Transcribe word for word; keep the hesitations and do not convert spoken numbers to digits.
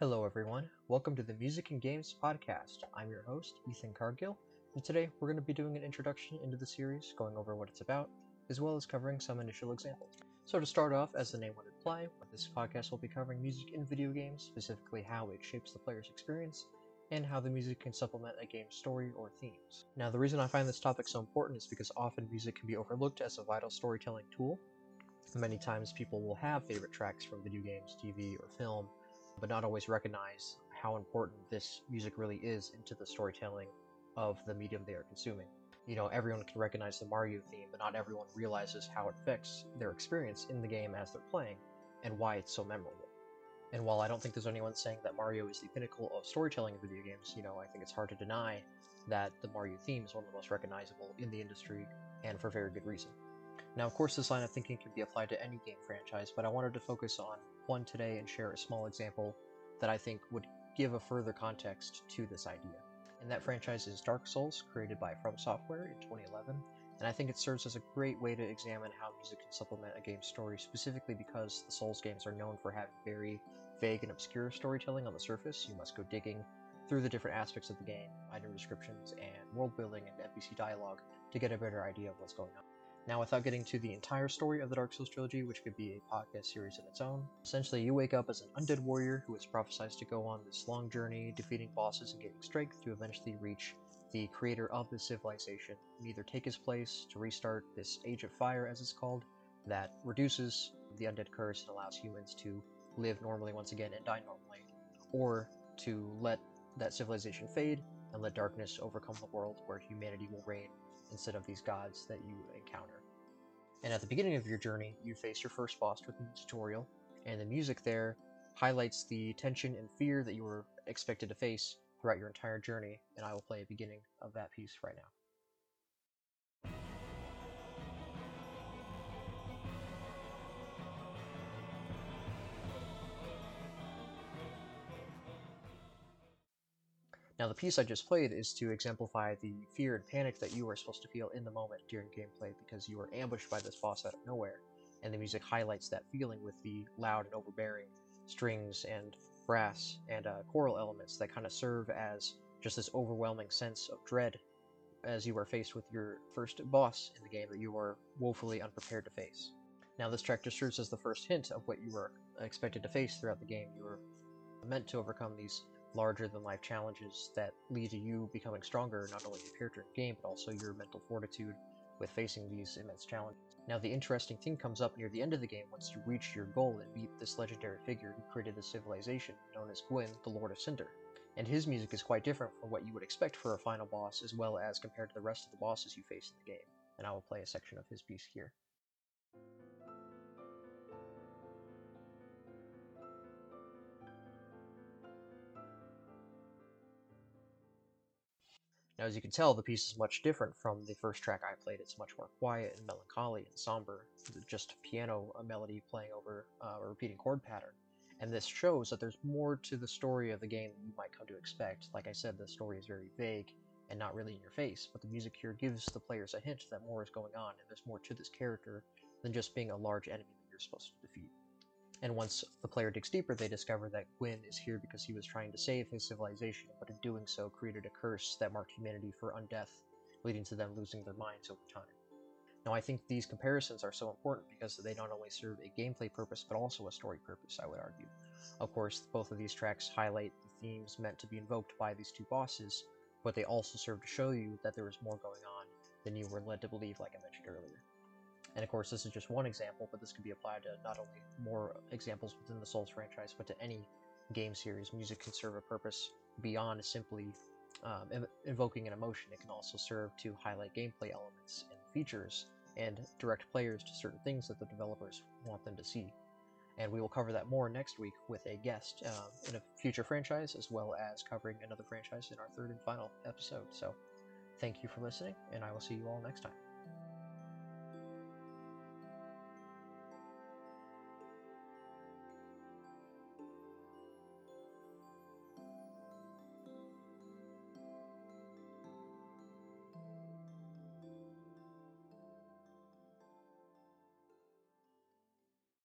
Hello everyone, welcome to the Music and Games Podcast. I'm your host, Ethan Cargill, and today we're going to be doing an introduction into the series, going over what it's about, as well as covering some initial examples. So to start off, as the name would imply, this podcast will be covering music in video games, specifically how it shapes the player's experience, and how the music can supplement a game's story or themes. Now the reason I find this topic so important is because often music can be overlooked as a vital storytelling tool. Many times people will have favorite tracks from video games, T V, or film, but not always recognize how important this music really is into the storytelling of the medium they are consuming. You know, everyone can recognize the Mario theme, but not everyone realizes how it affects their experience in the game as they're playing, and why it's so memorable. And while I don't think there's anyone saying that Mario is the pinnacle of storytelling in video games, you know, I think it's hard to deny that the Mario theme is one of the most recognizable in the industry, and for very good reason. Now, of course, this line of thinking can be applied to any game franchise, but I wanted to focus on one today and share a small example that I think would give a further context to this idea. And that franchise is Dark Souls, created by FromSoftware in twenty eleven, and I think it serves as a great way to examine how music can supplement a game's story, specifically because the Souls games are known for having very vague and obscure storytelling on the surface. You must go digging through the different aspects of the game, item descriptions, and world building and N P C dialogue to get a better idea of what's going on. Now, without getting to the entire story of the Dark Souls trilogy, which could be a podcast series in its own, essentially you wake up as an undead warrior who is prophesied to go on this long journey, defeating bosses and getting strength to eventually reach the creator of this civilization, and either take his place to restart this Age of Fire, as it's called, that reduces the undead curse and allows humans to live normally once again and die normally, or to let that civilization fade and let darkness overcome the world where humanity will reign instead of these gods that you encounter. And at the beginning of your journey, you face your first boss with the tutorial, and the music there highlights the tension and fear that you were expected to face throughout your entire journey, and I will play a beginning of that piece right now. Now, the piece I just played is to exemplify the fear and panic that you are supposed to feel in the moment during gameplay, because you are ambushed by this boss out of nowhere, and the music highlights that feeling with the loud and overbearing strings and brass and uh, choral elements that kind of serve as just this overwhelming sense of dread as you are faced with your first boss in the game that you are woefully unprepared to face. Now, this track just serves as the first hint of what you are expected to face throughout the game. You are meant to overcome these larger-than-life challenges that lead to you becoming stronger, not only your character in game, but also your mental fortitude with facing these immense challenges. Now, the interesting thing comes up near the end of the game once you reach your goal and beat this legendary figure who created this civilization, known as Gwyn, the Lord of Cinder. And his music is quite different from what you would expect for a final boss, as well as compared to the rest of the bosses you face in the game. And I will play a section of his piece here. Now, as you can tell, the piece is much different from the first track I played. It's much more quiet and melancholy and somber, just piano a melody playing over uh, a repeating chord pattern. And this shows that there's more to the story of the game than you might come to expect. Like I said, the story is very vague and not really in your face, but the music here gives the players a hint that more is going on, and there's more to this character than just being a large enemy that you're supposed to defeat. And once the player digs deeper, they discover that Gwyn is here because he was trying to save his civilization, but in doing so created a curse that marked humanity for undeath, leading to them losing their minds over time. Now, I think these comparisons are so important because they not only serve a gameplay purpose, but also a story purpose, I would argue. Of course, both of these tracks highlight the themes meant to be invoked by these two bosses, but they also serve to show you that there is more going on than you were led to believe, like I mentioned earlier. And of course, this is just one example, but this could be applied to not only more examples within the Souls franchise, but to any game series. Music can serve a purpose beyond simply um, inv- invoking an emotion. It can also serve to highlight gameplay elements and features and direct players to certain things that the developers want them to see. And we will cover that more next week with a guest um, in a future franchise, as well as covering another franchise in our third and final episode. So thank you for listening, and I will see you all next time.